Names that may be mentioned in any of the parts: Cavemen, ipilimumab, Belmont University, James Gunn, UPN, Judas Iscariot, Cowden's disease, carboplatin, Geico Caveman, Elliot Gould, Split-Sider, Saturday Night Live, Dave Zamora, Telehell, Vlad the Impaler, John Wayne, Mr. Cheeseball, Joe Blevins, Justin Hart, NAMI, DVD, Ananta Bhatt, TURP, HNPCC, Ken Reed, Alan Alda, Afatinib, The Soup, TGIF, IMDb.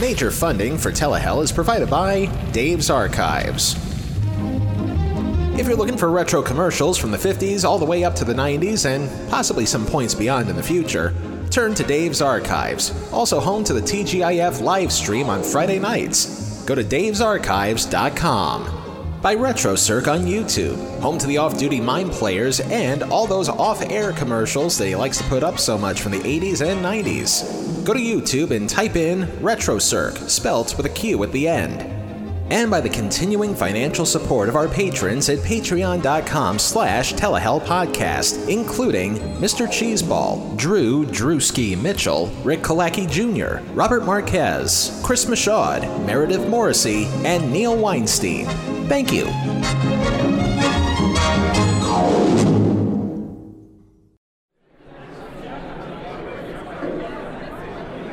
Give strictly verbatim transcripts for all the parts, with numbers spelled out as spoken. Major funding for Telehell is provided by Dave's Archives. If you're looking for retro commercials from the fifties all the way up to the nineties and possibly some points beyond in the future, turn to Dave's Archives, also home to the T G I F live stream on Friday nights. Go to daves archives dot com. By Retro Cirque on YouTube, home to the off-duty mime players and all those off-air commercials that he likes to put up so much from the eighties and nineties. Go to YouTube and type in Retro Cirque, spelt with a Q at the end. And by the continuing financial support of our patrons at patreon.com slash telehelpodcast, including Mister Cheeseball, Drew Drewski-Mitchell, Rick Kalacki Junior, Robert Marquez, Chris Michaud, Meredith Morrissey, and Neil Weinstein. Thank you.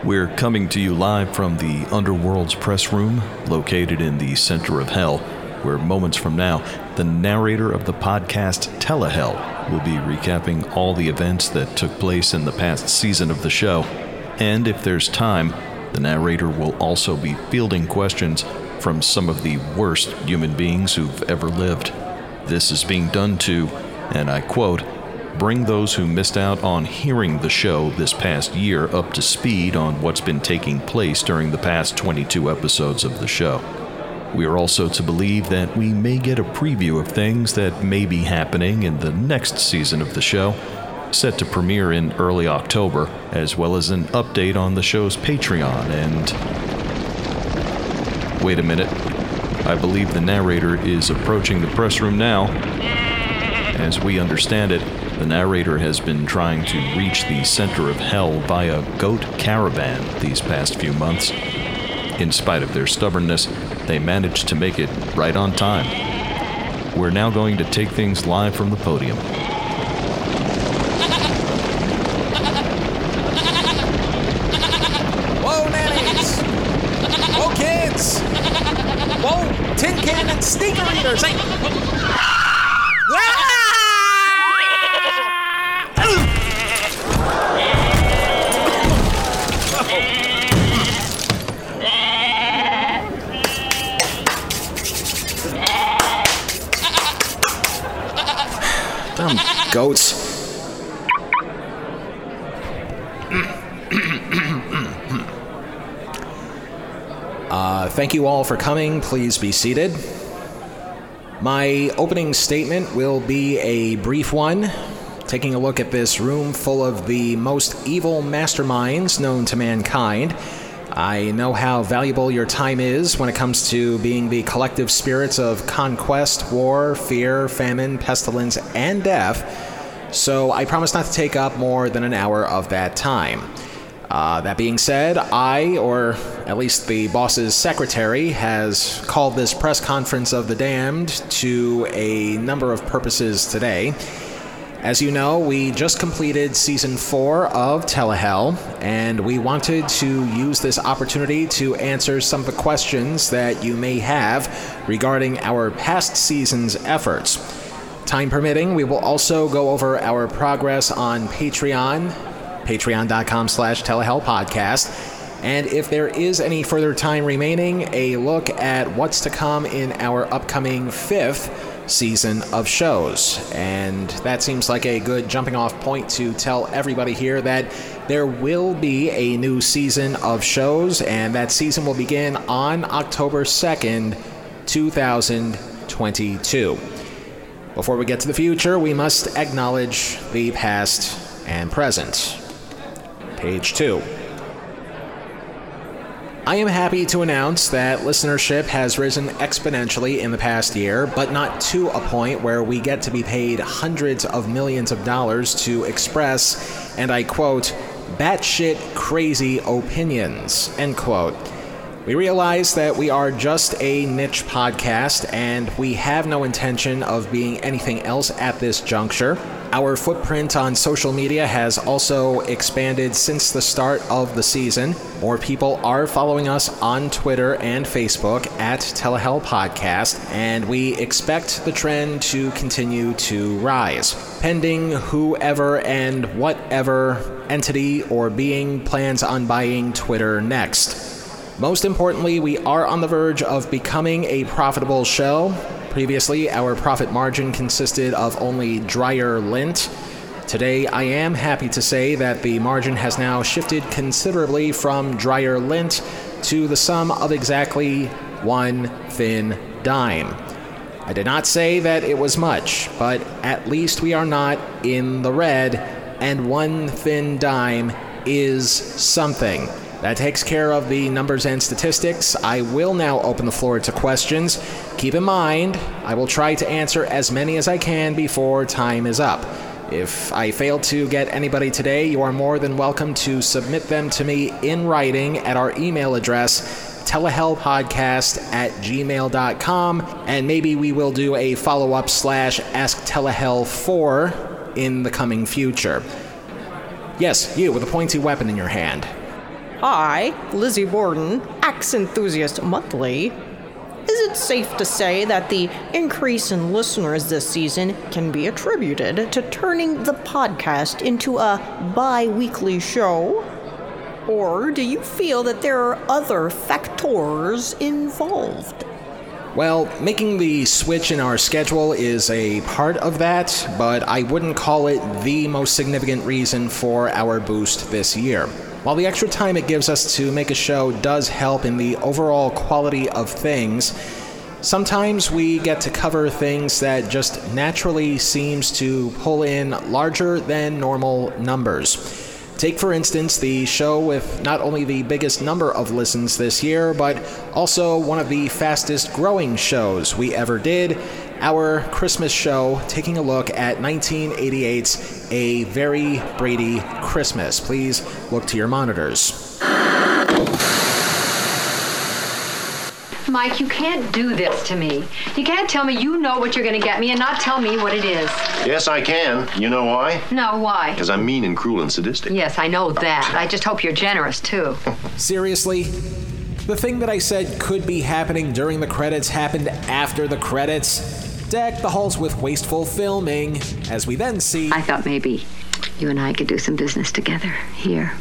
We're coming to you live from the Underworld's press room, located in the center of hell, where moments from now, the narrator of the podcast Telehell will be recapping all the events that took place in the past season of the show. And if there's time, the narrator will also be fielding questions from some of the worst human beings who've ever lived. This is being done to, and I quote, bring those who missed out on hearing the show this past year up to speed on what's been taking place during the past twenty-two episodes of the show. We are also to believe that we may get a preview of things that may be happening in the next season of the show, set to premiere in early October, as well as an update on the show's Patreon and... Wait a minute. I believe the narrator is approaching the press room now. As we understand it, the narrator has been trying to reach the center of hell via goat caravan these past few months. In spite of their stubbornness, they managed to make it right on time. We're now going to take things live from the podium. Whoa, nannies! Whoa, kids! Whoa, tin can and stinker eaters! Hey! Ah! Dumb goats. uh, thank you all for coming. Please be seated. My opening statement will be a brief one, taking a look at this room full of the most evil masterminds known to mankind. I know how valuable your time is when it comes to being the collective spirits of conquest, war, fear, famine, pestilence, and death, so I promise not to take up more than an hour of that time. Uh, that being said, I, or at least the boss's secretary, has called this press conference of the damned to a number of purposes today. As you know, we just completed Season four of Telehell, and we wanted to use this opportunity to answer some of the questions that you may have regarding our past season's efforts. Time permitting, we will also go over our progress on Patreon, patreon.com slash telehellpodcast, and if there is any further time remaining, a look at what's to come in our upcoming fifth season of shows. And that seems like a good jumping off point to tell everybody here that there will be a new season of shows, and that season will begin on October second, two thousand twenty-two. Before we get to the future, we must acknowledge the past and present. Page two. I am happy to announce that listenership has risen exponentially in the past year, but not to a point where we get to be paid hundreds of millions of dollars to express, and I quote, batshit crazy opinions, end quote. We realize that we are just a niche podcast, and we have no intention of being anything else at this juncture. Our footprint on social media has also expanded since the start of the season. More people are following us on Twitter and Facebook at Telehell Podcast, and we expect the trend to continue to rise, pending whoever and whatever entity or being plans on buying Twitter next. Most importantly, we are on the verge of becoming a profitable show. Previously, our profit margin consisted of only dryer lint. Today, I am happy to say that the margin has now shifted considerably from dryer lint to the sum of exactly one thin dime. I did not say that it was much, but at least we are not in the red, and one thin dime is something. That takes care of the numbers and statistics. I will now open the floor to questions. Keep in mind, I will try to answer as many as I can before time is up. If I fail to get anybody today, you are more than welcome to submit them to me in writing at our email address, telehellpodcast at gmail dot com, and maybe we will do a follow-up slash Ask Telehell for in the coming future. Yes, you, with a pointy weapon in your hand. I, Lizzie Borden, Axe Enthusiast Monthly. Is it safe to say that the increase in listeners this season can be attributed to turning the podcast into a bi-weekly show? Or do you feel that there are other factors involved? Well, making the switch in our schedule is a part of that, but I wouldn't call it the most significant reason for our boost this year. While the extra time it gives us to make a show does help in the overall quality of things, sometimes we get to cover things that just naturally seems to pull in larger than normal numbers. Take, for instance, the show with not only the biggest number of listens this year, but also one of the fastest growing shows we ever did, our Christmas show, taking a look at nineteen eighty-eight's A Very Brady Christmas. Please look to your monitors. Mike, you can't do this to me. You can't tell me you know what you're going to get me and not tell me what it is. Yes, I can. You know why? No, why? Because I'm mean and cruel and sadistic. Yes, I know that. I just hope you're generous, too. Seriously? The thing that I said could be happening during the credits happened after the credits. Deck the halls with wasteful filming, as we then see... I thought maybe you and I could do some business together here.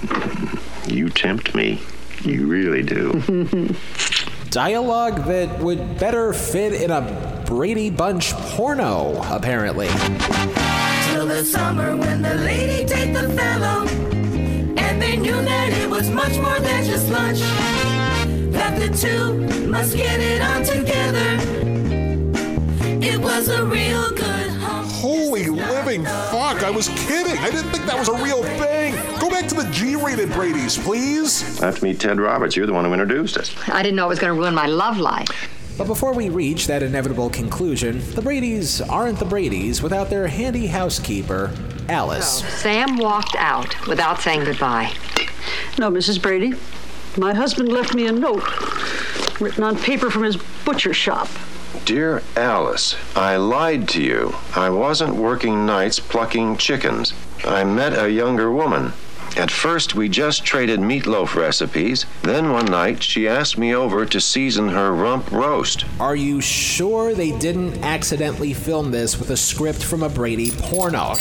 You tempt me. You really do. Dialogue that would better fit in a Brady Bunch porno, apparently. Till the summer when the lady take the fellow, and they knew that it was much more than just lunch, that the two must get it on together. It was a real good hump. Holy living fuck, I was kidding. I didn't think that was a real thing. Go back to the G-rated Brady's, please. I have to meet Ted Roberts. You're the one who introduced us. I didn't know it was going to ruin my love life. But before we reach that inevitable conclusion, the Brady's aren't the Brady's without their handy housekeeper, Alice. So, Sam walked out without saying goodbye. No, Missus Brady. My husband left me a note written on paper from his butcher shop. Dear Alice, I lied to you. I wasn't working nights plucking chickens. I met a younger woman. At first, we just traded meatloaf recipes. Then one night, she asked me over to season her rump roast. Are you sure they didn't accidentally film this with a script from a Brady porno?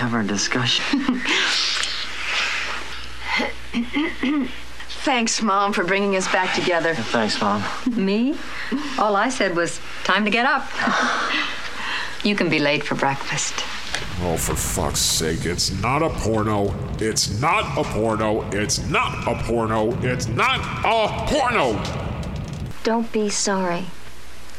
Have our discussion. Thanks, Mom, for bringing us back together. Yeah, thanks, Mom. Me? All I said was, time to get up. You can be late for breakfast. Oh, for fuck's sake, it's not a porno. It's not a porno. It's not a porno. It's not a porno. Don't be sorry.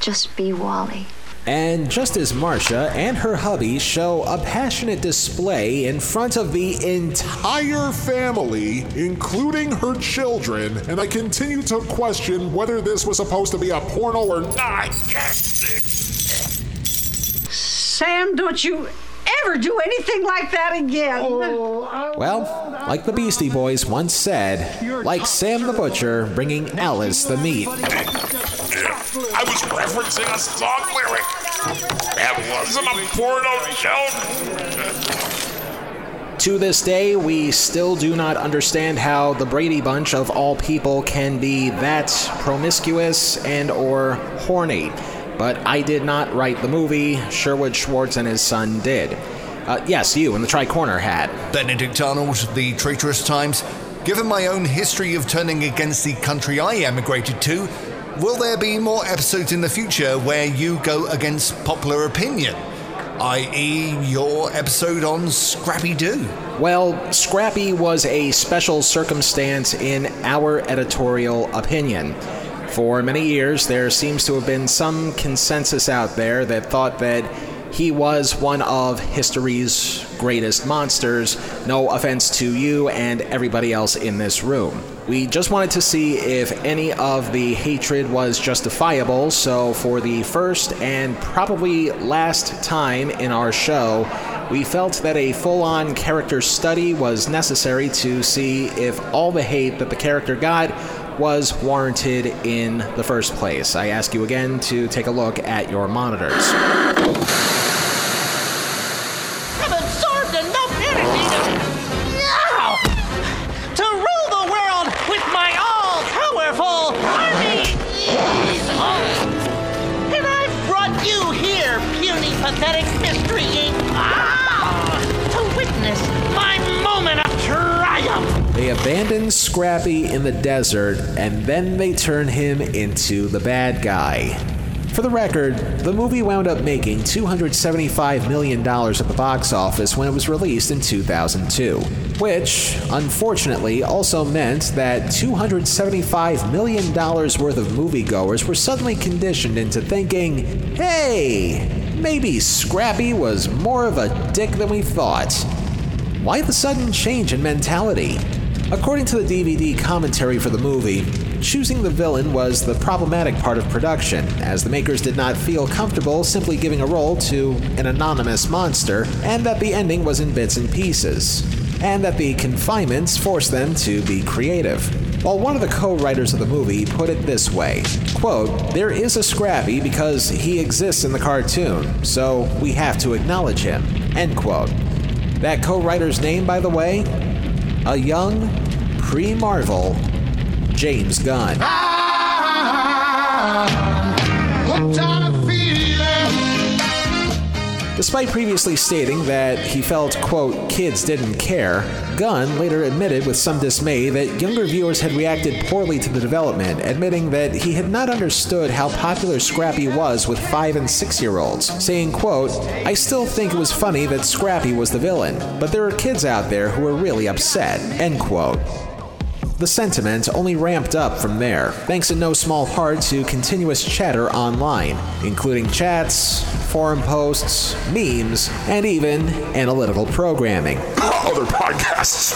Just be Wally. And just as Marcia and her hubby show a passionate display in front of the entire family, including her children, and I continue to question whether this was supposed to be a porno or not. Sam, don't you ever do anything like that again. Oh, well, like the Beastie Boys once said, like Sam the Butcher bringing Alice the meat. I was referencing a song lyric. That wasn't a porno joke. To this day, we still do not understand how the Brady Bunch of all people can be that promiscuous and or horny. But I did not write the movie. Sherwood Schwartz and his son did. Uh, yes, you in the tri-corner hat. Benedict Arnold, The Traitorous Times, Given my own history of turning against the country I emigrated to, will there be more episodes in the future where you go against popular opinion? that is your episode on Scrappy-Doo. Well, Scrappy was a special circumstance in our editorial opinion. For many years, there seems to have been some consensus out there that thought that he was one of history's greatest monsters. No offense to you and everybody else in this room. We just wanted to see if any of the hatred was justifiable, so for the first and probably last time in our show, we felt that a full-on character study was necessary to see if all the hate that the character got was warranted in the first place. I ask you again to take a look at your monitors. Pathetic mystery game, ah, to witness my moment of triumph. They abandon Scrappy in the desert, and then they turn him into the bad guy. For the record, the movie wound up making two hundred seventy-five million dollars at the box office when it was released in two thousand two, which, unfortunately, also meant that two hundred seventy-five million dollars worth of moviegoers were suddenly conditioned into thinking, hey, maybe Scrappy was more of a dick than we thought. Why the sudden change in mentality? According to the D V D commentary for the movie, choosing the villain was the problematic part of production, as the makers did not feel comfortable simply giving a role to an anonymous monster, and that the ending was in bits and pieces, and that the confinements forced them to be creative. While one of the co-writers of the movie put it this way, quote, "There is a Scrappy because he exists in the cartoon, so we have to acknowledge him," end quote. That co-writer's name, by the way, a young, pre-Marvel, James Gunn. Despite previously stating that he felt, quote, kids didn't care, Gunn later admitted with some dismay that younger viewers had reacted poorly to the development, admitting that he had not understood how popular Scrappy was with five- and six-year-olds, saying, quote, "I still think it was funny that Scrappy was the villain, but there are kids out there who are really upset," end quote. The sentiment only ramped up from there, thanks in no small part to continuous chatter online, including chats, forum posts, memes, and even analytical programming. Other podcasts.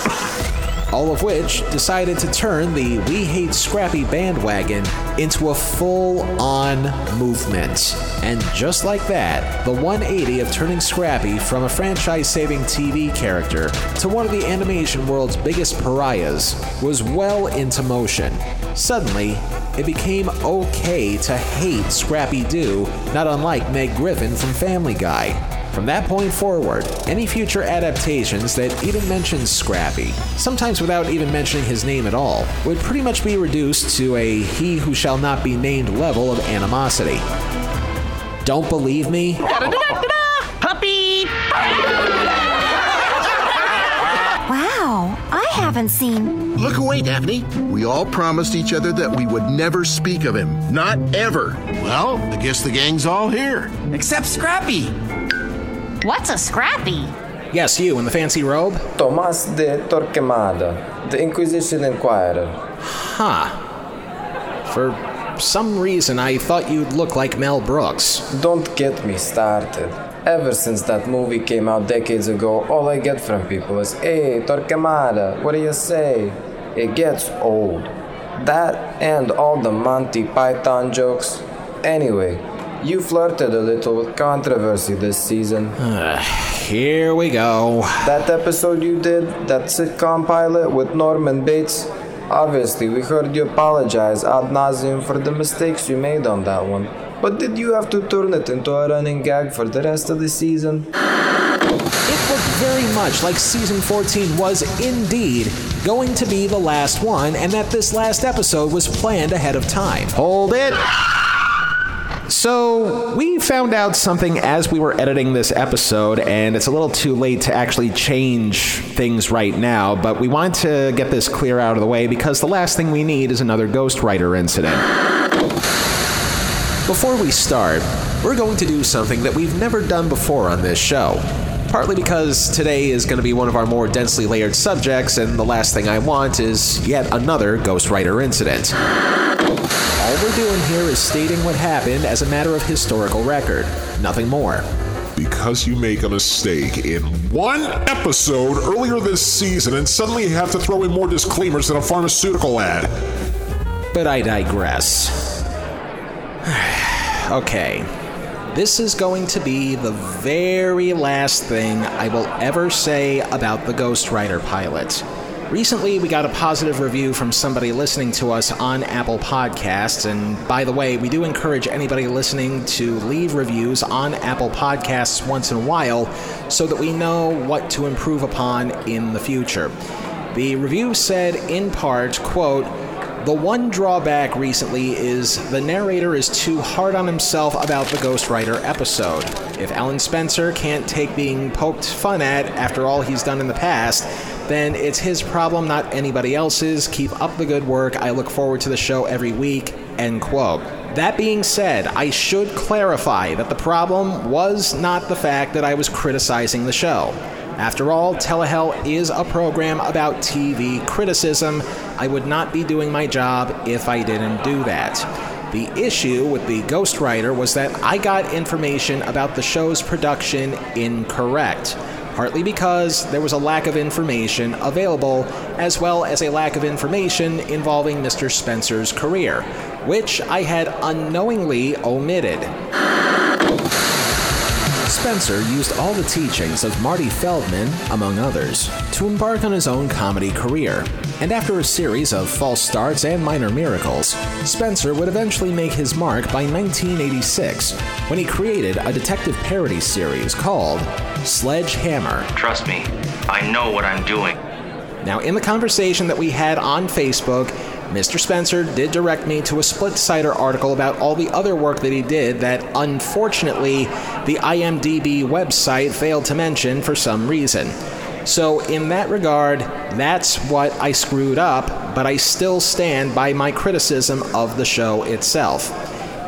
All of which decided to turn the We Hate Scrappy bandwagon into a full-on movement. And just like that, the one eighty of turning Scrappy from a franchise-saving T V character to one of the animation world's biggest pariahs was well into motion. Suddenly, it became okay to hate Scrappy-Doo, not unlike Meg Griffin from Family Guy. From that point forward, any future adaptations that even mention Scrappy, sometimes without even mentioning his name at all, would pretty much be reduced to a he who shall not be named level of animosity. Don't believe me? Puppy! Wow, I haven't seen... Look away, Daphne. We all promised each other that we would never speak of him. Not ever. Well, I guess the gang's all here. Except Scrappy. What's a Scrappy? Yes, you in the fancy robe. Tomás de Torquemada, the Inquisition Inquirer. Huh. For some reason, I thought you'd look like Mel Brooks. Don't get me started. Ever since that movie came out decades ago, all I get from people is, "Hey, Torquemada, what do you say?" It gets old. That and all the Monty Python jokes. Anyway, you flirted a little with controversy this season. Uh, here we go. That episode you did, that sitcom pilot with Norman Bates. Obviously, we heard you apologize ad nauseum for the mistakes you made on that one. But did you have to turn it into a running gag for the rest of the season? It looked very much like season fourteen was indeed going to be the last one, and that this last episode was planned ahead of time. Hold it! So we found out something as we were editing this episode, and it's a little too late to actually change things right now, but we wanted to get this clear out of the way because the last thing we need is another ghostwriter incident. Before we start, we're going to do something that we've never done before on this show. Partly because today is going to be one of our more densely layered subjects, and the last thing I want is yet another ghostwriter incident. All we're doing here is stating what happened as a matter of historical record, nothing more. Because you make a mistake in one episode earlier this season and suddenly you have to throw in more disclaimers than a pharmaceutical ad. But I digress. Okay. This is going to be the very last thing I will ever say about the Ghostwriter pilot. Recently, we got a positive review from somebody listening to us on Apple Podcasts, and by the way, we do encourage anybody listening to leave reviews on Apple Podcasts once in a while so that we know what to improve upon in the future. The review said, in part, quote, "The one drawback recently is the narrator is too hard on himself about the Ghostwriter episode. If Alan Spencer can't take being poked fun at after all he's done in the past, then it's his problem, not anybody else's. Keep up the good work. I look forward to the show every week," end quote. That being said, I should clarify that the problem was not the fact that I was criticizing the show. After all, Telehell is a program about T V criticism. I would not be doing my job if I didn't do that. The issue with the Ghostwriter was that I got information about the show's production incorrect, partly because there was a lack of information available, as well as a lack of information involving Mister Spencer's career, which I had unknowingly omitted. Spencer used all the teachings of Marty Feldman, among others, to embark on his own comedy career, and after a series of false starts and minor miracles, Spencer would eventually make his mark by nineteen eighty-six, when he created a detective parody series called Sledgehammer. Trust me, I know what I'm doing. Now, in the conversation that we had on Facebook, Mister Spencer did direct me to a Split-Sider article about all the other work that he did that, unfortunately, the I M D B website failed to mention for some reason. So in that regard, that's what I screwed up, but I still stand by my criticism of the show itself.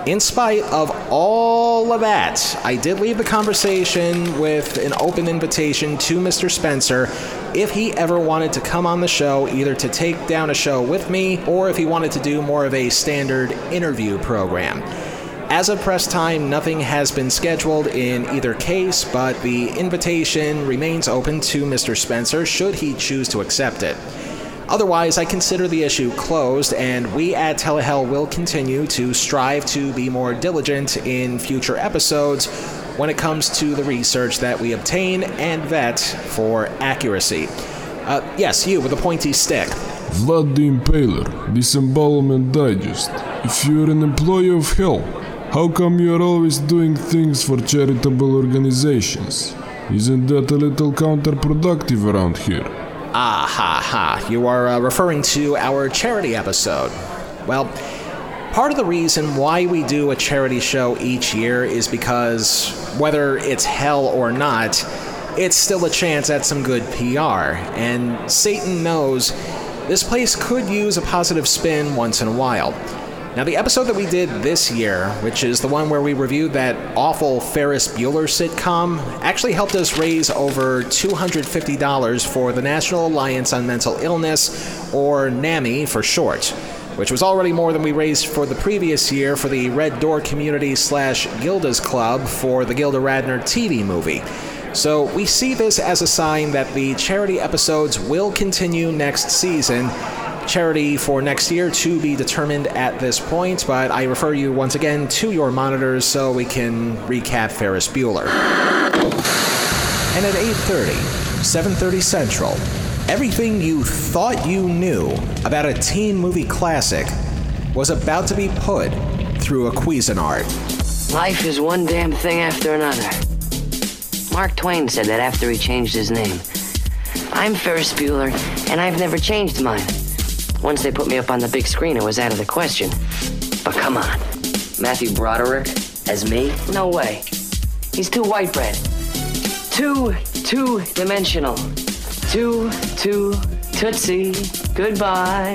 In spite of all of that, I did leave the conversation with an open invitation to Mister Spencer if he ever wanted to come on the show, either to take down a show with me or if he wanted to do more of a standard interview program. As of press time, nothing has been scheduled in either case, but the invitation remains open to Mister Spencer should he choose to accept it. Otherwise, I consider the issue closed, and we at Telehell will continue to strive to be more diligent in future episodes when it comes to the research that we obtain and vet for accuracy. Uh, yes, you with a pointy stick. Vlad the Impaler, Disembowelment Digest. If you're an employee of hell, how come you're always doing things for charitable organizations? Isn't that a little counterproductive around here? Ah, ha, ha. You are uh, referring to our charity episode. Well, part of the reason why we do a charity show each year is because, whether it's hell or not, it's still a chance at some good P R. And Satan knows this place could use a positive spin once in a while. Now, the episode that we did this year, which is the one where we reviewed that awful Ferris Bueller sitcom, actually helped us raise over two hundred fifty dollars for the National Alliance on Mental Illness, or NAMI for short, which was already more than we raised for the previous year for the Red Door Community slash Gilda's Club for the Gilda Radner T V movie. So we see this as a sign that the charity episodes will continue next season. Charity for next year to be determined at this point, but I refer you once again to your monitors so we can recap Ferris Bueller. And at eight thirty, seven thirty Central, everything you thought you knew about a teen movie classic was about to be put through a Cuisinart. Life is one damn thing after another. Mark Twain said that after he changed his name. I'm Ferris Bueller, and I've never changed mine. Once they put me up on the big screen, it was out of the question. But come on. Matthew Broderick, As me? No way. He's too white bread. Too two-dimensional. Too, too, tootsie. Goodbye.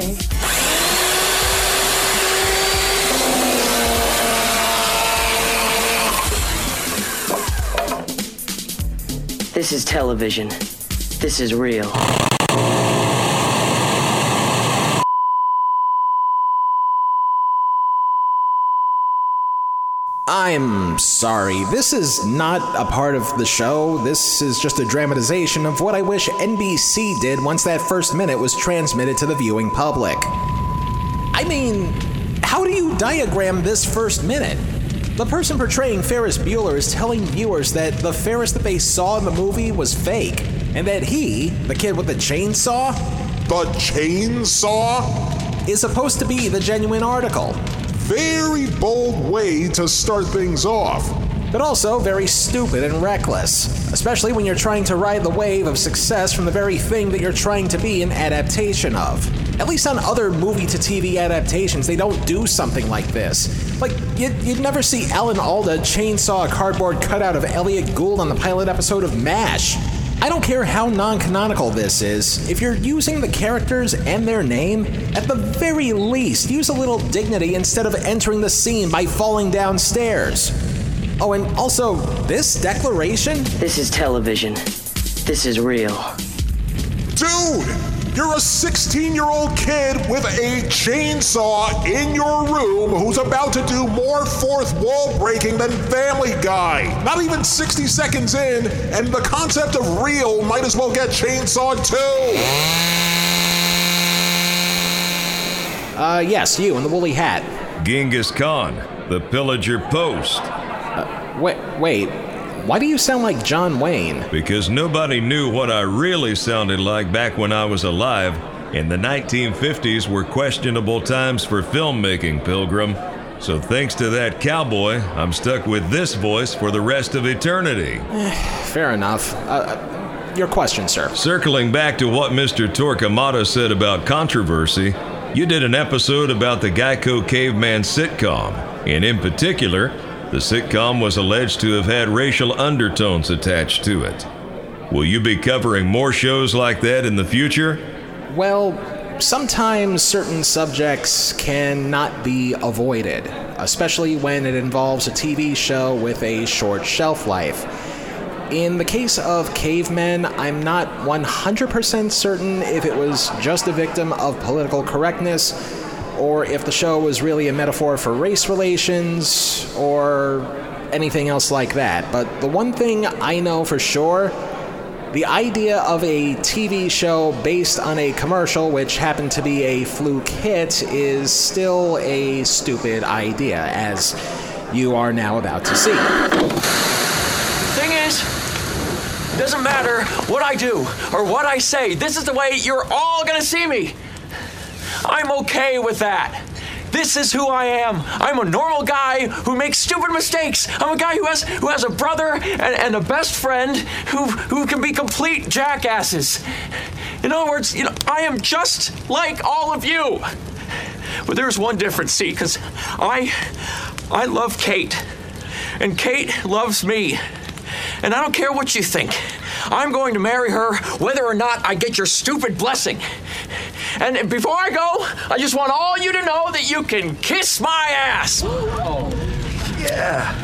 This is television. This is real. I'm sorry, this is not a part of the show. This is just a dramatization of what I wish N B C did once that first minute was transmitted to the viewing public. I mean, how do you diagram this first minute? The person portraying Ferris Bueller is telling viewers that the Ferris that they saw in the movie was fake, and that he, the kid with the chainsaw... The chainsaw? ...is supposed to be the genuine article. Very bold way to start things off. But also very stupid and reckless, especially when you're trying to ride the wave of success from the very thing that you're trying to be an adaptation of. At least on other movie-to-T V adaptations, they don't do something like this. Like, you'd, you'd never see Alan Alda chainsaw a cardboard cutout of Elliot Gould on the pilot episode of MASH. I don't care how non-canonical this is, if you're using the characters and their name, at the very least, use a little dignity instead of entering the scene by falling downstairs. Oh, and also, this declaration? This is television. This is real. Dude! You're a sixteen-year-old kid with a chainsaw in your room who's about to do more fourth wall breaking than Family Guy. Not even sixty seconds in, and the concept of real might as well get chainsawed too. Uh, yes, you in the woolly hat. Genghis Khan, the Pillager Post. Uh, wait, wait. Why do you sound like John Wayne? Because nobody knew what I really sounded like back when I was alive, and the nineteen fifties were questionable times for filmmaking, Pilgrim. So thanks to that cowboy, I'm stuck with this voice for the rest of eternity. Fair enough. Uh, your question, sir. Circling back to what Mister Torquemada said about controversy, you did an episode about the Geico Caveman sitcom, and in particular... the sitcom was alleged to have had racial undertones attached to it. Will you be covering more shows like that in the future? Well, sometimes certain subjects cannot be avoided, especially when it involves a T V show with a short shelf life. In the case of Cavemen, I'm not one hundred percent certain if it was just a victim of political correctness, or if the show was really a metaphor for race relations, or anything else like that. But the one thing I know for sure, the idea of a T V show based on a commercial which happened to be a fluke hit is still a stupid idea, as you are now about to see. The thing is... doesn't matter what I do or what I say, this is the way you're all gonna see me. I'm okay with that. This is who I am. I'm a normal guy who makes stupid mistakes. I'm a guy who has who has a brother and, and a best friend who who can be complete jackasses. In other words, you know, I am just like all of you. But there's one difference, see, because I I love Kate, and Kate loves me. And I don't care what you think. I'm going to marry her whether or not I get your stupid blessing. And before I go, I just want all you to know that you can kiss my ass. Oh, yeah.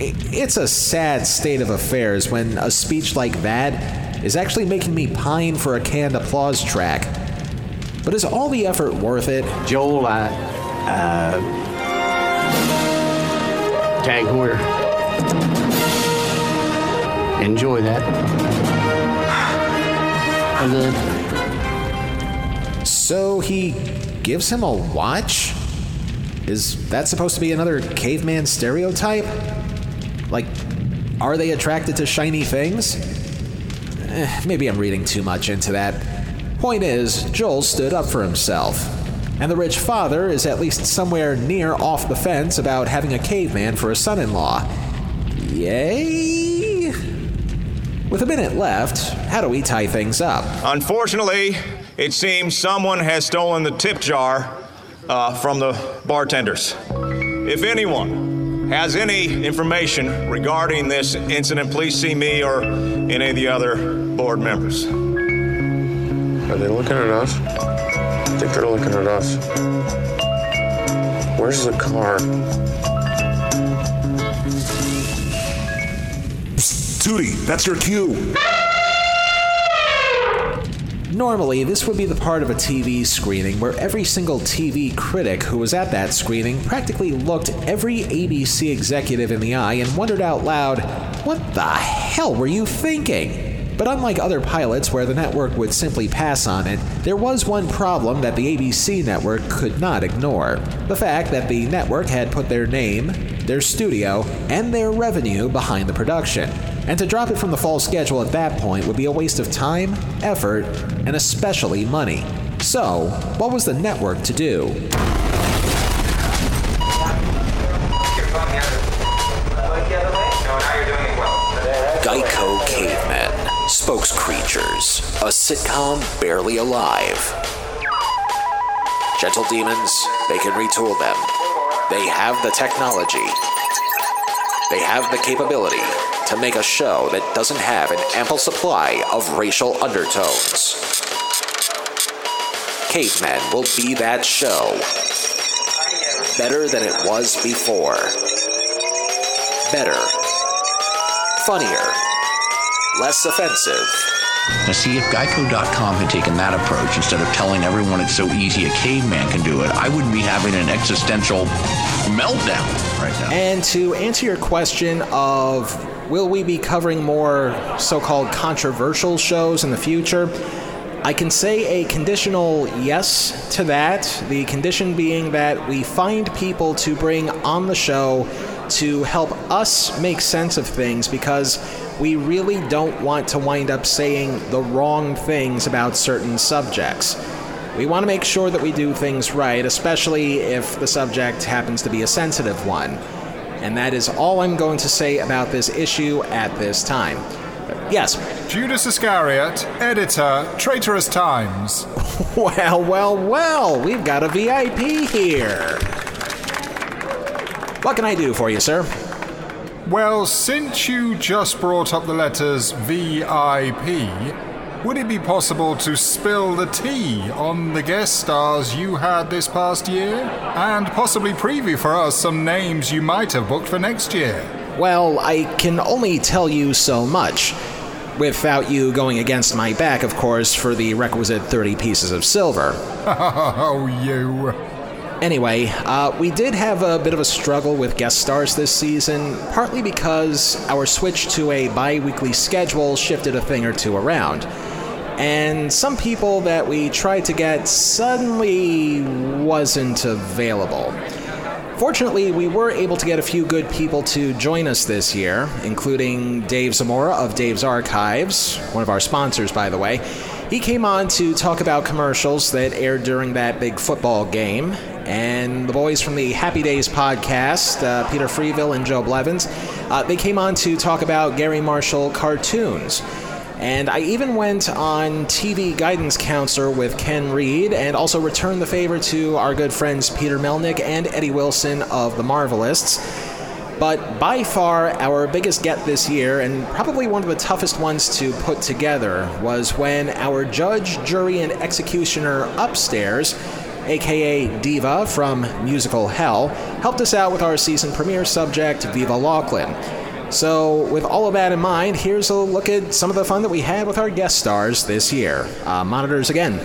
It's a sad state of affairs when a speech like that is actually making me pine for a canned applause track. But is all the effort worth it? Joel, I... Uh... Tag Hoyer. Enjoy that. I'm good. So he gives him a watch? Is that supposed to be another caveman stereotype? Like, are they attracted to shiny things? Eh, maybe I'm reading too much into that. Point is, Joel stood up for himself. And the rich father is at least somewhere near off the fence about having a caveman for a son-in-law. Yay? With a minute left, how do we tie things up? Unfortunately... it seems someone has stolen the tip jar uh, from the bartenders. If anyone has any information regarding this incident, please see me or any of the other board members. Are they looking at us? I think they're looking at us. Where's the car? Psst, Tootie, that's your cue. Normally, this would be the part of a T V screening where every single T V critic who was at that screening practically looked every A B C executive in the eye and wondered out loud, "What the hell were you thinking?" But unlike other pilots where the network would simply pass on it, there was one problem that the A B C network could not ignore. The fact that the network had put their name, their studio, and their revenue behind the production. And to drop it from the fall schedule at that point would be a waste of time, effort, and especially money. So, what was the network to do? Geico Cavemen, Spokescreatures, a sitcom barely alive. Gentle demons, they can retool them. They have the technology. They have the capability to make a show that doesn't have an ample supply of racial undertones. Cavemen will be that show. Better than it was before. Better. Funnier. Less offensive. Now see, if Geico dot com had taken that approach instead of telling everyone it's so easy a caveman can do it, I wouldn't be having an existential meltdown right now. And to answer your question of will we be covering more so-called controversial shows in the future? I can say a conditional yes to that. The condition being that we find people to bring on the show to help us make sense of things, because we really don't want to wind up saying the wrong things about certain subjects. We want to make sure that we do things right, especially if the subject happens to be a sensitive one. And that is all I'm going to say about this issue at this time. But yes. Judas Iscariot, editor, Traitorous Times. Well, well, well, we've got a V I P here. What can I do for you, sir? Well, since you just brought up the letters V I P, would it be possible to spill the tea on the guest stars you had this past year? And possibly preview for us some names you might have booked for next year? Well, I can only tell you so much. Without you going against my back, of course, for the requisite thirty pieces of silver. Oh, you. Anyway, uh, we did have a bit of a struggle with guest stars this season, partly because our switch to a bi-weekly schedule shifted a thing or two around. And some people that we tried to get suddenly wasn't available. Fortunately, we were able to get a few good people to join us this year, including Dave Zamora of Dave's Archives, one of our sponsors, by the way. He came on to talk about commercials that aired during that big football game. And the boys from the Happy Days podcast, uh, Peter Freeville and Joe Blevins, uh, they came on to talk about Gary Marshall cartoons. And I even went on T V Guidance Counselor with Ken Reed, and also returned the favor to our good friends Peter Melnick and Eddie Wilson of The Marvelists. But by far, our biggest get this year, and probably one of the toughest ones to put together, was when our judge, jury, and executioner upstairs, a k a. Diva from Musical Hell, helped us out with our season premiere subject, Viva Laughlin. So, with all of that in mind, here's a look at some of the fun that we had with our guest stars this year. Uh, monitors again.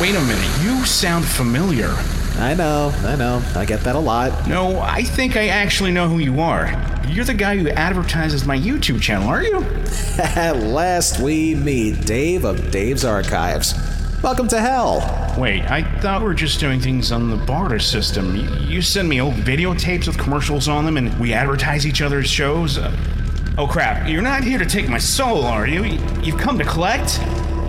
Wait a minute, you sound familiar. I know, I know, I get that a lot. No, I think I actually know who you are. You're the guy who advertises my YouTube channel, aren't you? At last we meet, Dave of Dave's Archives. Welcome to hell. Wait, I thought we were just doing things on the barter system. You, you send me old videotapes with commercials on them, and we advertise each other's shows. Uh, oh, crap. You're not here to take my soul, are you? You've come to collect?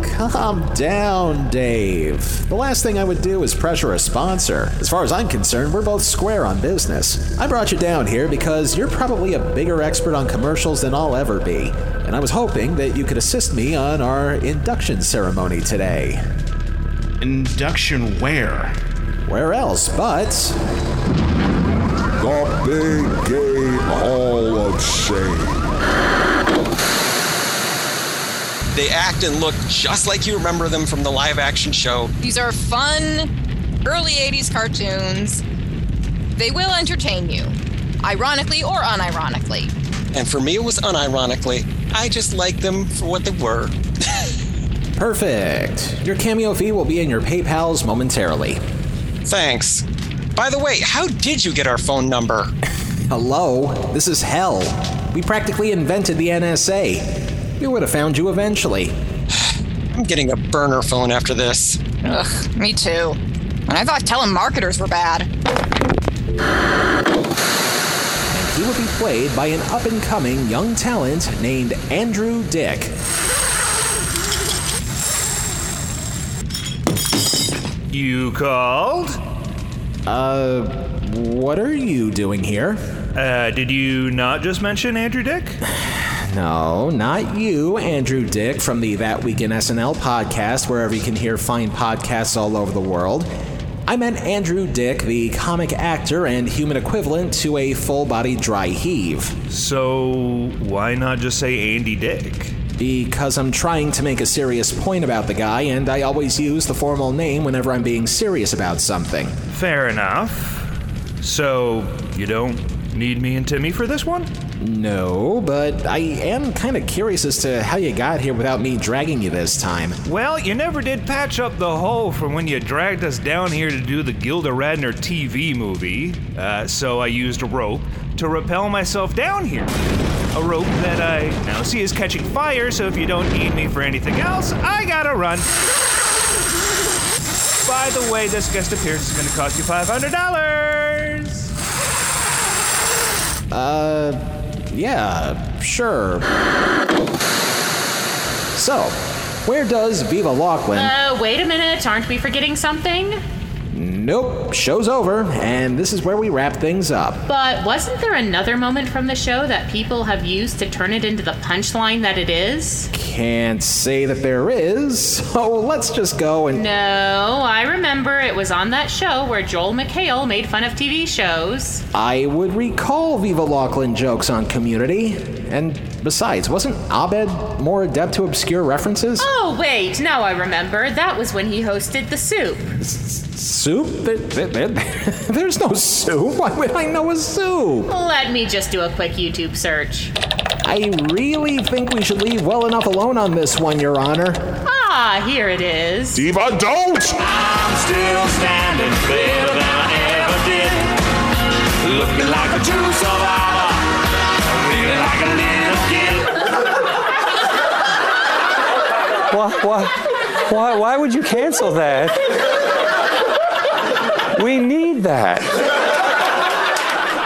Calm down, Dave. The last thing I would do is pressure a sponsor. As far as I'm concerned, we're both square on business. I brought you down here because you're probably a bigger expert on commercials than I'll ever be, and I was hoping that you could assist me on our induction ceremony today. Induction where? Where else but the Big Gay Hall of Shame. They act and look just like you remember them from the live action show. These are fun, early eighties cartoons. They will entertain you, ironically or unironically. And for me, it was unironically. I just liked them for what they were. Perfect. Your cameo fee will be in your PayPals momentarily. Thanks. By the way, how did you get our phone number? Hello, this is hell. We practically invented the N S A. We would have found you eventually. I'm getting a burner phone after this. Ugh, me too. And I thought telemarketers were bad. And he would be played by an up-and-coming young talent named Andrew Dick. You called? Uh, what are you doing here? Uh, did you not just mention Andrew Dick? No, not you, Andrew Dick, from the That Week in S N L podcast, wherever you can hear fine podcasts all over the world. I meant Andrew Dick, the comic actor and human equivalent to a full-body dry heave. So, why not just say Andy Dick? Because I'm trying to make a serious point about the guy, and I always use the formal name whenever I'm being serious about something. Fair enough. So, you don't need me and Timmy for this one? No, but I am kind of curious as to how you got here without me dragging you this time. Well, you never did patch up the hole from when you dragged us down here to do the Gilda Radner T V movie, uh, so I used a rope to rappel myself down here. A rope that I now see is catching fire, so if you don't need me for anything else, I gotta run. By the way, this guest appearance is gonna cost you five hundred dollars! Uh, yeah, sure. So, where does Viva Laughlin... Uh, wait a minute, aren't we forgetting something? Nope, show's over, and this is where we wrap things up. But wasn't there another moment from the show that people have used to turn it into the punchline that it is? Can't say that there is, so let's just go and... No, I remember it was on that show where Joel McHale made fun of T V shows. I would recall Viva Laughlin jokes on Community, and... Besides, wasn't Abed more adept to obscure references? Oh, wait, now I remember. That was when he hosted The Soup. S- soup? There, there, there's no soup. Why would I know a soup? Let me just do a quick YouTube search. I really think we should leave well enough alone on this one, Your Honor. Ah, here it is. Diva, don't! I'm still standing better than I ever did. Looking like a true survivor. Really like a little. Why, why, why, why would you cancel that? We need that.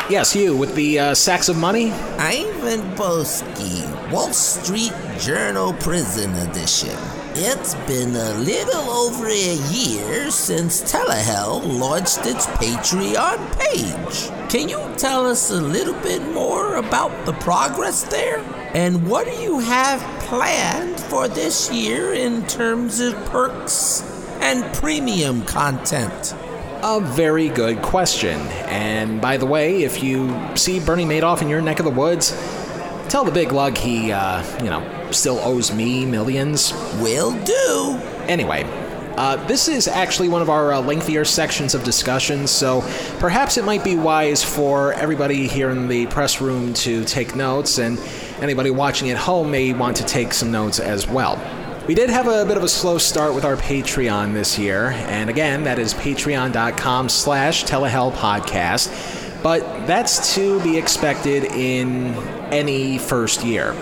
Yes, you, with the uh, sacks of money? Ivan Boesky, Wall Street Journal Prison Edition. It's been a little over a year since Telehell launched its Patreon page. Can you tell us a little bit more about the progress there? And what do you have planned for this year in terms of perks and premium content? A very good question. And by the way, if you see Bernie Madoff in your neck of the woods, tell the big lug he, uh, you know, still owes me millions. Will do. Anyway, uh, this is actually one of our uh, lengthier sections of discussion, so perhaps it might be wise for everybody here in the press room to take notes, and anybody watching at home may want to take some notes as well. We did have a bit of a slow start with our Patreon this year, and again, that is patreon.com slash telehellpodcast. But that's to be expected in any first year.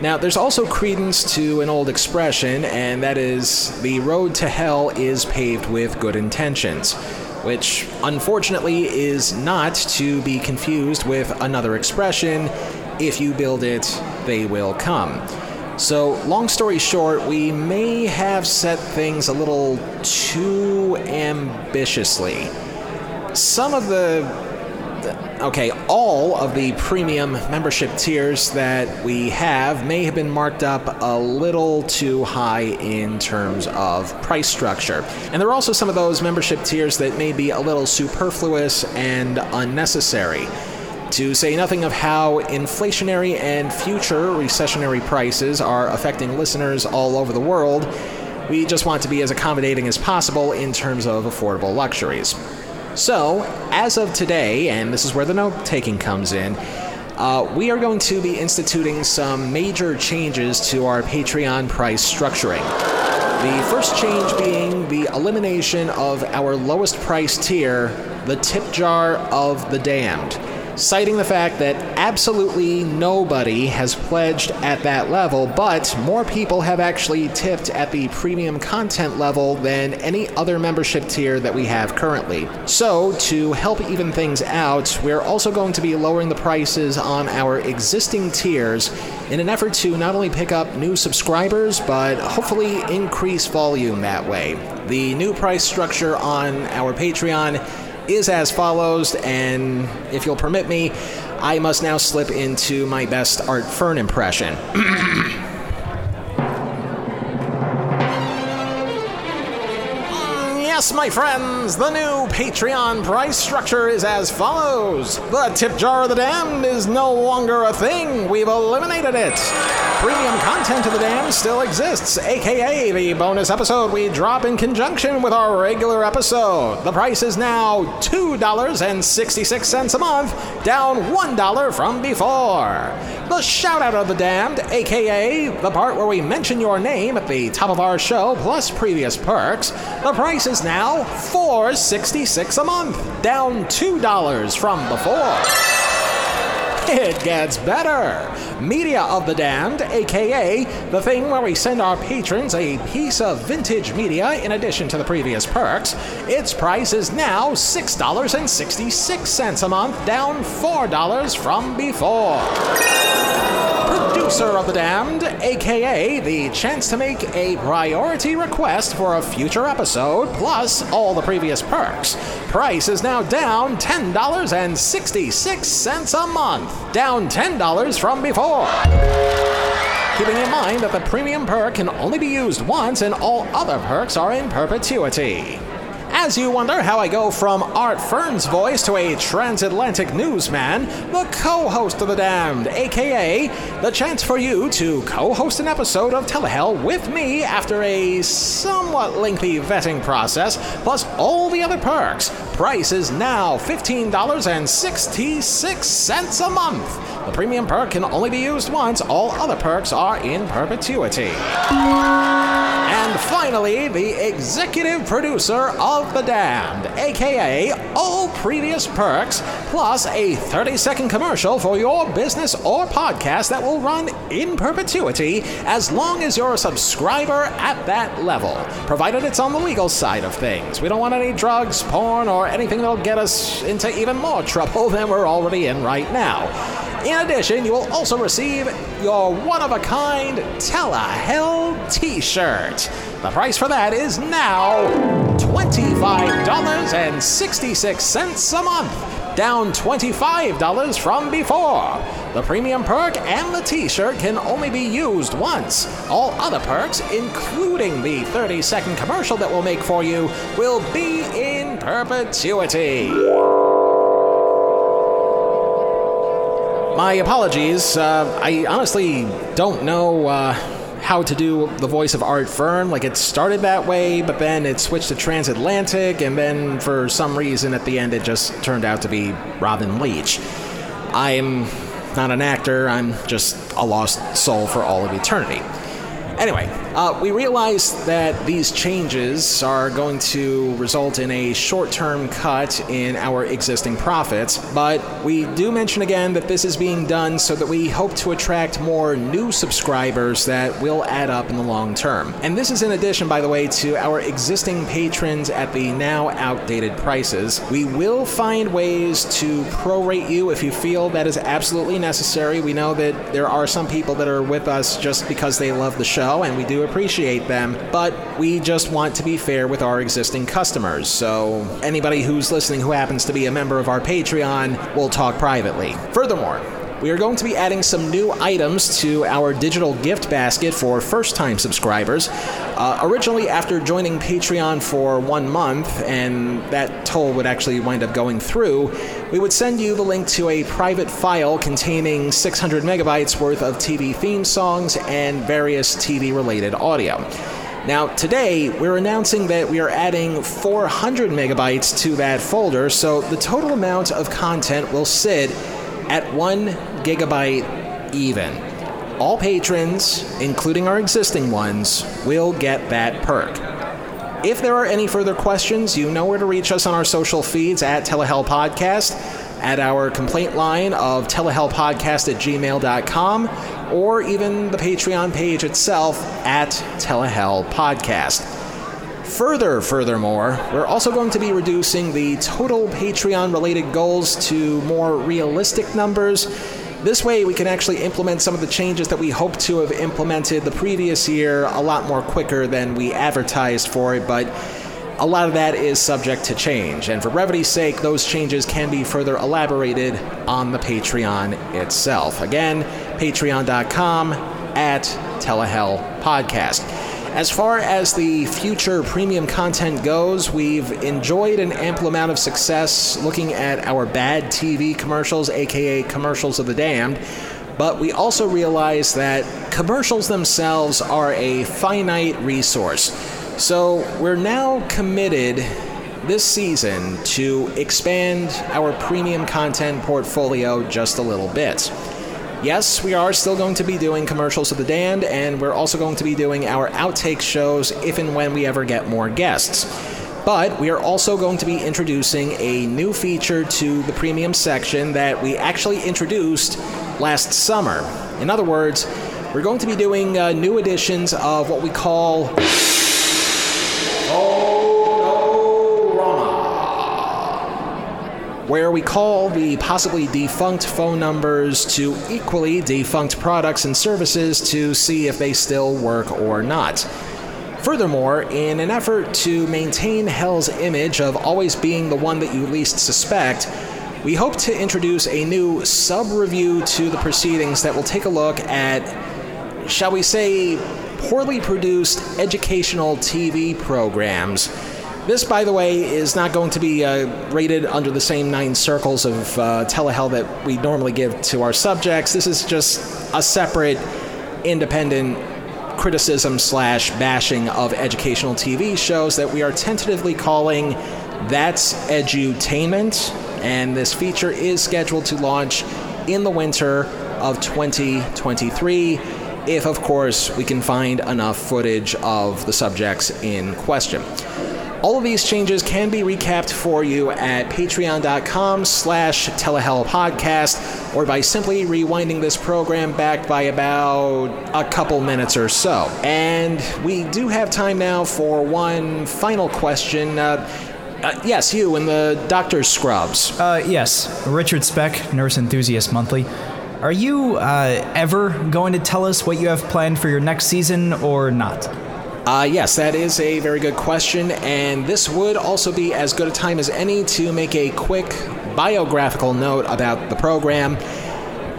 Now, there's also credence to an old expression, and that is, the road to hell is paved with good intentions, which, unfortunately, is not to be confused with another expression, if you build it, they will come. So, long story short, we may have set things a little too ambitiously. Some of the... okay, all of the premium membership tiers that we have may have been marked up a little too high in terms of price structure. And there are also some of those membership tiers that may be a little superfluous and unnecessary. To say nothing of how inflationary and future recessionary prices are affecting listeners all over the world, we just want to be as accommodating as possible in terms of affordable luxuries. So, as of today, and this is where the note-taking comes in, uh, we are going to be instituting some major changes to our Patreon price structuring. The first change being the elimination of our lowest price tier, the Tip Jar of the Damned, citing the fact that absolutely nobody has pledged at that level, but more people have actually tipped at the premium content level than any other membership tier that we have currently. So, to help even things out, we're also going to be lowering the prices on our existing tiers in an effort to not only pick up new subscribers, but hopefully increase volume that way. The new price structure on our Patreon is as follows, and if you'll permit me, I must now slip into my best Art Fern impression. Yes, my friends, the new Patreon price structure is as follows. The Tip Jar of the Damned is no longer a thing. We've eliminated it. Premium content of the Damned still exists, aka the bonus episode we drop in conjunction with our regular episode. The price is now two dollars and sixty-six cents a month, down one dollar from before. The Shout Out of the Damned, aka the part where we mention your name at the top of our show, plus previous perks. The price is now now four dollars and sixty-six cents a month, down two dollars from before. It gets better. Media of the Damned, aka the thing where we send our patrons a piece of vintage media in addition to the previous perks. Its price is now six dollars and sixty-six cents a month, down four dollars from before. Producer of the Damned, aka the chance to make a priority request for a future episode, plus all the previous perks. Price is now down ten dollars and sixty-six cents a month, down ten dollars from before. Keeping in mind that the premium perk can only be used once and all other perks are in perpetuity. As you wonder how I go from Art Fern's voice to a transatlantic newsman, the co-host of the Damned, aka the chance for you to co-host an episode of Telehell with me after a somewhat lengthy vetting process, plus all the other perks. Price is now fifteen dollars and sixty-six cents a month. The premium perk can only be used once. All other perks are in perpetuity. And finally, the executive producer of the Damned, aka all previous perks, plus a thirty-second commercial for your business or podcast that will run in perpetuity as long as you're a subscriber at that level, provided it's on the legal side of things. We don't want any drugs, porn, or anything that'll get us into even more trouble than we're already in right now. In addition, you will also receive your one-of-a-kind Telehell t-shirt. The price for that is now twenty-five dollars and sixty-six cents a month, down twenty-five dollars from before. The premium perk and the t-shirt can only be used once. All other perks, including the thirty-second commercial that we'll make for you, will be in perpetuity. My apologies, uh, I honestly don't know uh, how to do the voice of Art Fern. Like, it started that way, but then it switched to transatlantic, and then for some reason at the end it just turned out to be Robin Leach. I'm not an actor, I'm just a lost soul for all of eternity. Anyway, uh, we realize that these changes are going to result in a short-term cut in our existing profits, but we do mention again that this is being done so that we hope to attract more new subscribers that will add up in the long term. And this is in addition, by the way, to our existing patrons at the now outdated prices. We will find ways to prorate you if you feel that is absolutely necessary. We know that there are some people that are with us just because they love the show so, and we do appreciate them, but we just want to be fair with our existing customers. So anybody who's listening who happens to be a member of our Patreon, we'll talk privately. Furthermore, we are going to be adding some new items to our digital gift basket for first-time subscribers. Uh, originally, after joining Patreon for one month, and that toll would actually wind up going through, we would send you the link to a private file containing six hundred megabytes worth of T V theme songs and various T V-related audio. Now, today, we're announcing that we are adding four hundred megabytes to that folder, so the total amount of content will sit at one gigabyte even. All patrons, including our existing ones, will get that perk. If there are any further questions, you know where to reach us on our social feeds at Telehell Podcast, at our complaint line of telehellpodcast at gmail dot com, or even the Patreon page itself at Telehell Podcast. Further, furthermore, we're also going to be reducing the total Patreon-related goals to more realistic numbers. This way, we can actually implement some of the changes that we hope to have implemented the previous year a lot more quicker than we advertised for it, but a lot of that is subject to change. And for brevity's sake, those changes can be further elaborated on the Patreon itself. Again, patreon dot com at Telehell Podcast. As far as the future premium content goes, we've enjoyed an ample amount of success looking at our bad T V commercials, aka commercials of the damned, but we also realize that commercials themselves are a finite resource. So we're now committed this season to expand our premium content portfolio just a little bit. Yes, we are still going to be doing Commercials of the Damned, and we're also going to be doing our outtake shows if and when we ever get more guests. But we are also going to be introducing a new feature to the premium section that we actually introduced last summer. In other words, we're going to be doing uh, new editions of what we call... where we call the possibly defunct phone numbers to equally defunct products and services to see if they still work or not. Furthermore, in an effort to maintain Hell's image of always being the one that you least suspect, we hope to introduce a new sub-review to the proceedings that will take a look at, shall we say, poorly produced educational T V programs. This, by the way, is not going to be uh, rated under the same nine circles of uh, Telehell that we normally give to our subjects. This is just a separate, independent criticism slash bashing of educational T V shows that we are tentatively calling That's Edutainment, and this feature is scheduled to launch in the winter of twenty twenty-three, if, of course, we can find enough footage of the subjects in question. All of these changes can be recapped for you at patreon dot com slash telehellpodcast, or by simply rewinding this program back by about a couple minutes or so. And we do have time now for one final question. Uh, uh, yes, you and the doctor's scrubs. Uh, yes, Richard Speck, Nurse Enthusiast Monthly. Are you uh, ever going to tell us what you have planned for your next season or not? Uh, yes, that is a very good question, and this would also be as good a time as any to make a quick biographical note about the program.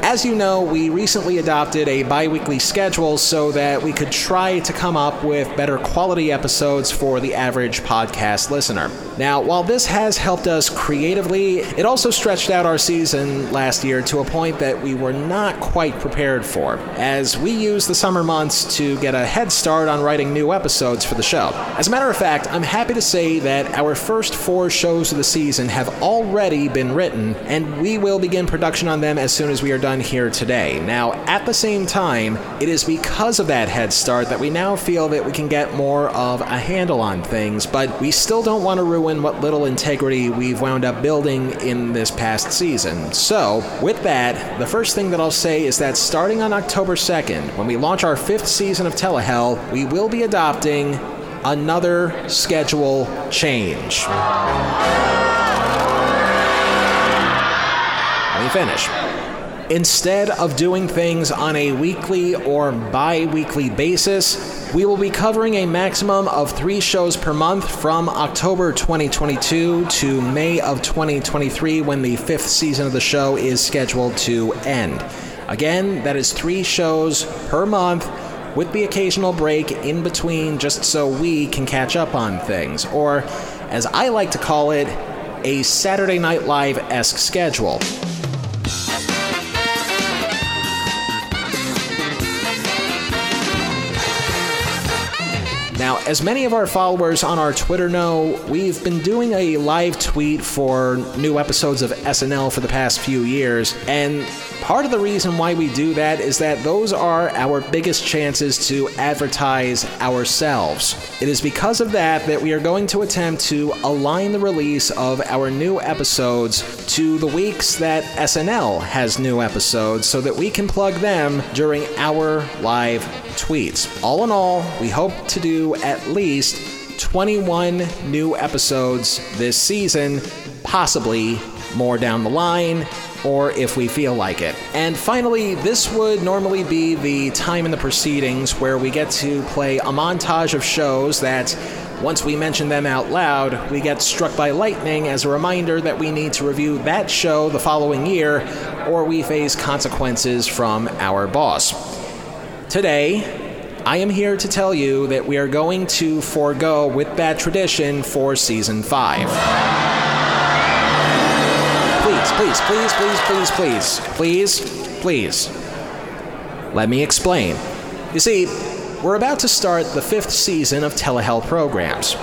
As you know, we recently adopted a bi-weekly schedule so that we could try to come up with better quality episodes for the average podcast listener. Now, while this has helped us creatively, it also stretched out our season last year to a point that we were not quite prepared for, as we used the summer months to get a head start on writing new episodes for the show. As a matter of fact, I'm happy to say that our first four shows of the season have already been written, and we will begin production on them as soon as we are done here today. Now, at the same time, it is because of that head start that we now feel that we can get more of a handle on things, but we still don't want to ruin what little integrity we've wound up building in this past season. So, with that, the first thing that I'll say is that starting on October second, when we launch our fifth season of Telehell, we will be adopting another schedule change. Let me finish. Instead of doing things on a weekly or bi-weekly basis, we will be covering a maximum of three shows per month from October twenty twenty-two to May of twenty twenty-three, when the fifth season of the show is scheduled to end. Again, that is three shows per month, with the occasional break in between, just so we can catch up on things, or, as I like to call it, a Saturday Night Live-esque schedule. Now, as many of our followers on our Twitter know, we've been doing a live tweet for new episodes of S N L for the past few years, and part of the reason why we do that is that those are our biggest chances to advertise ourselves. It is because of that that we are going to attempt to align the release of our new episodes to the weeks that S N L has new episodes, so that we can plug them during our live tweets. All in all, we hope to do at least twenty-one new episodes this season, possibly more down the line, or if we feel like it. And finally, this would normally be the time in the proceedings where we get to play a montage of shows that, once we mention them out loud, we get struck by lightning as a reminder that we need to review that show the following year, or we face consequences from our boss. Today, I am here to tell you that we are going to forego with that tradition for Season five. Please, please, please, please, please, please, please, let me explain. You see, we're about to start the fifth season of Telehell programs.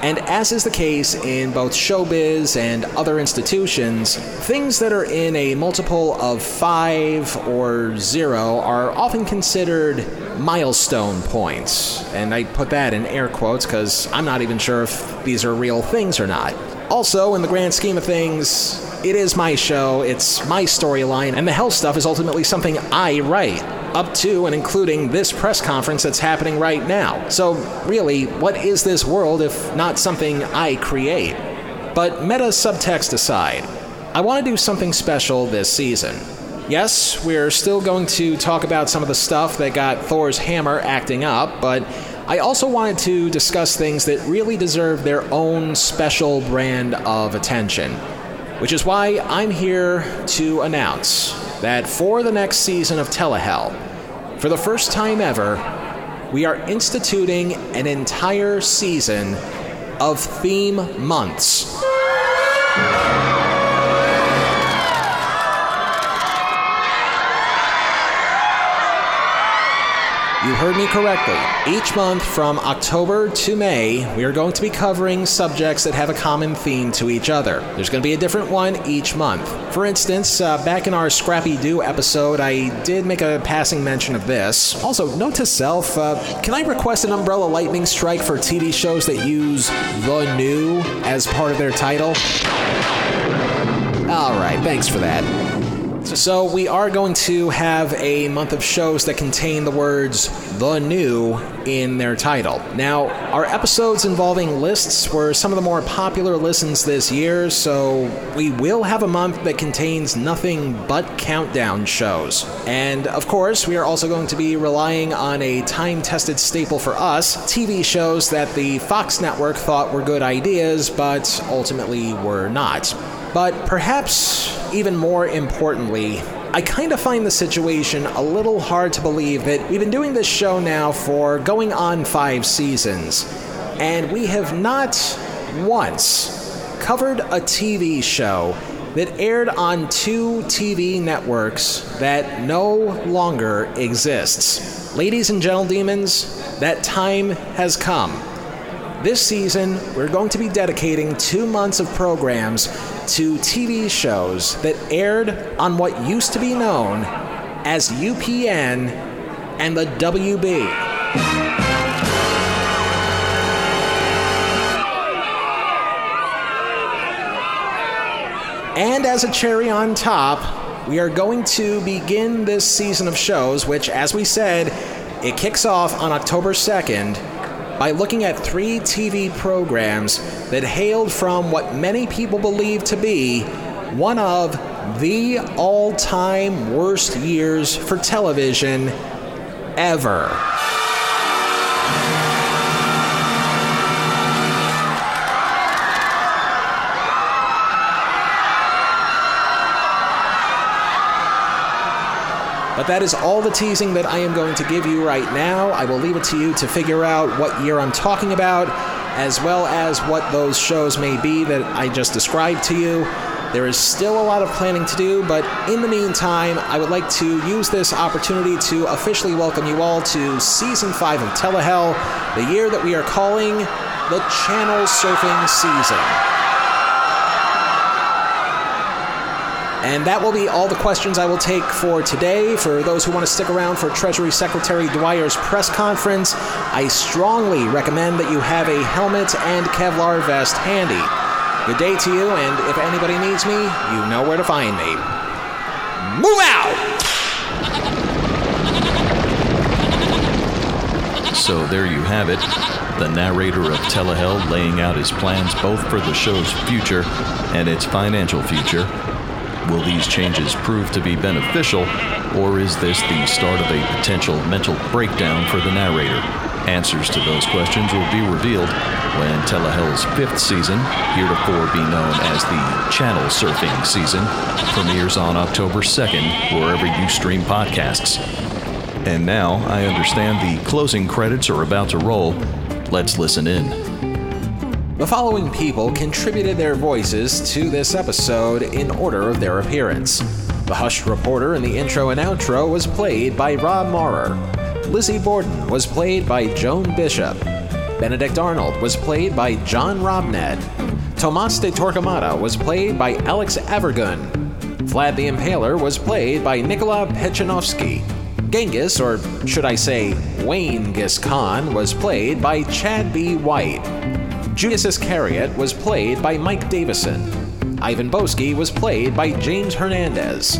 And as is the case in both showbiz and other institutions, things that are in a multiple of five or zero are often considered milestone points. And I put that in air quotes because I'm not even sure if these are real things or not. Also, in the grand scheme of things, it is my show, it's my storyline, and the hell stuff is ultimately something I write, up to and including this press conference that's happening right now. So really, what is this world if not something I create? But meta subtext aside, I want to do something special this season. Yes, we're still going to talk about some of the stuff that got Thor's hammer acting up, but I also wanted to discuss things that really deserve their own special brand of attention. Which is why I'm here to announce that for the next season of Telehell, for the first time ever, we are instituting an entire season of theme months. You heard me correctly. Each month from October to May, we are going to be covering subjects that have a common theme to each other. There's going to be a different one each month. For instance, uh, back in our Scrappy-Doo episode, I did make a passing mention of this. Also, note to self, uh, can I request an umbrella lightning strike for T V shows that use "the new" as part of their title? All right, thanks for that. So we are going to have a month of shows that contain the words "the new" in their title. Now, our episodes involving lists were some of the more popular listens this year, so we will have a month that contains nothing but countdown shows. And, of course, we are also going to be relying on a time-tested staple for us, T V shows that the Fox network thought were good ideas, but ultimately were not. But perhaps even more importantly, I kind of find the situation a little hard to believe that we've been doing this show now for going on five seasons, and we have not once covered a T V show that aired on two T V networks that no longer exists. Ladies and gentle demons, that time has come. This season, we're going to be dedicating two months of programs to T V shows that aired on what used to be known as U P N and the W B. And as a cherry on top, we are going to begin this season of shows, which, as we said, it kicks off on October second, by looking at three T V programs that hailed from what many people believe to be one of the all-time worst years for television ever. But that is all the teasing that I am going to give you right now. I will leave it to you to figure out what year I'm talking about, as well as what those shows may be that I just described to you. There is still a lot of planning to do, but in the meantime, I would like to use this opportunity to officially welcome you all to Season five of Telehell, the year that we are calling the Channel Surfing Season. And that will be all the questions I will take for today. For those who want to stick around for Treasury Secretary Dwyer's press conference, I strongly recommend that you have a helmet and Kevlar vest handy. Good day to you, and if anybody needs me, you know where to find me. Move out! So there you have it. The narrator of Telehell laying out his plans both for the show's future and its financial future. Will these changes prove to be beneficial, or is this the start of a potential mental breakdown for the narrator? Answers to those questions will be revealed when Telehell's fifth season, heretofore be known as the Channel Surfing Season, premieres on October second, wherever you stream podcasts. And now, I understand the closing credits are about to roll. Let's listen in. The following people contributed their voices to this episode in order of their appearance. The Hush reporter in the intro and outro was played by Rob Maurer. Lizzie Borden was played by Joan Bishop. Benedict Arnold was played by John Robnett. Tomás de Torquemada was played by Alex Avergun. Vlad the Impaler was played by Nikola Pechanovsky. Genghis, or should I say Wayne Giscon, was played by Chad B. White. Judas Iscariot was played by Mike Davison. Ivan Boesky was played by James Hernandez.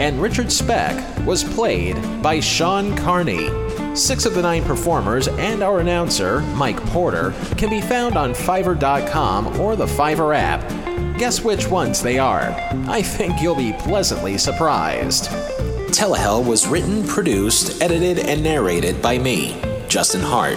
And Richard Speck was played by Sean Carney. Six of the nine performers and our announcer, Mike Porter, can be found on Fiverr dot com or the Fiverr app. Guess which ones they are. I think you'll be pleasantly surprised. Telehell was written, produced, edited, and narrated by me, Justin Hart.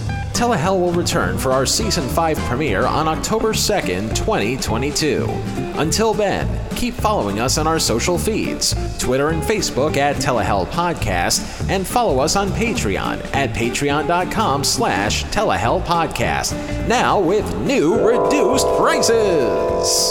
Telehell will return for our Season five premiere on October second, twenty twenty-two. Until then, keep following us on our social feeds, Twitter and Facebook at Telehell Podcast, and follow us on Patreon at patreon.com slash Telehell Podcast, now with new reduced prices!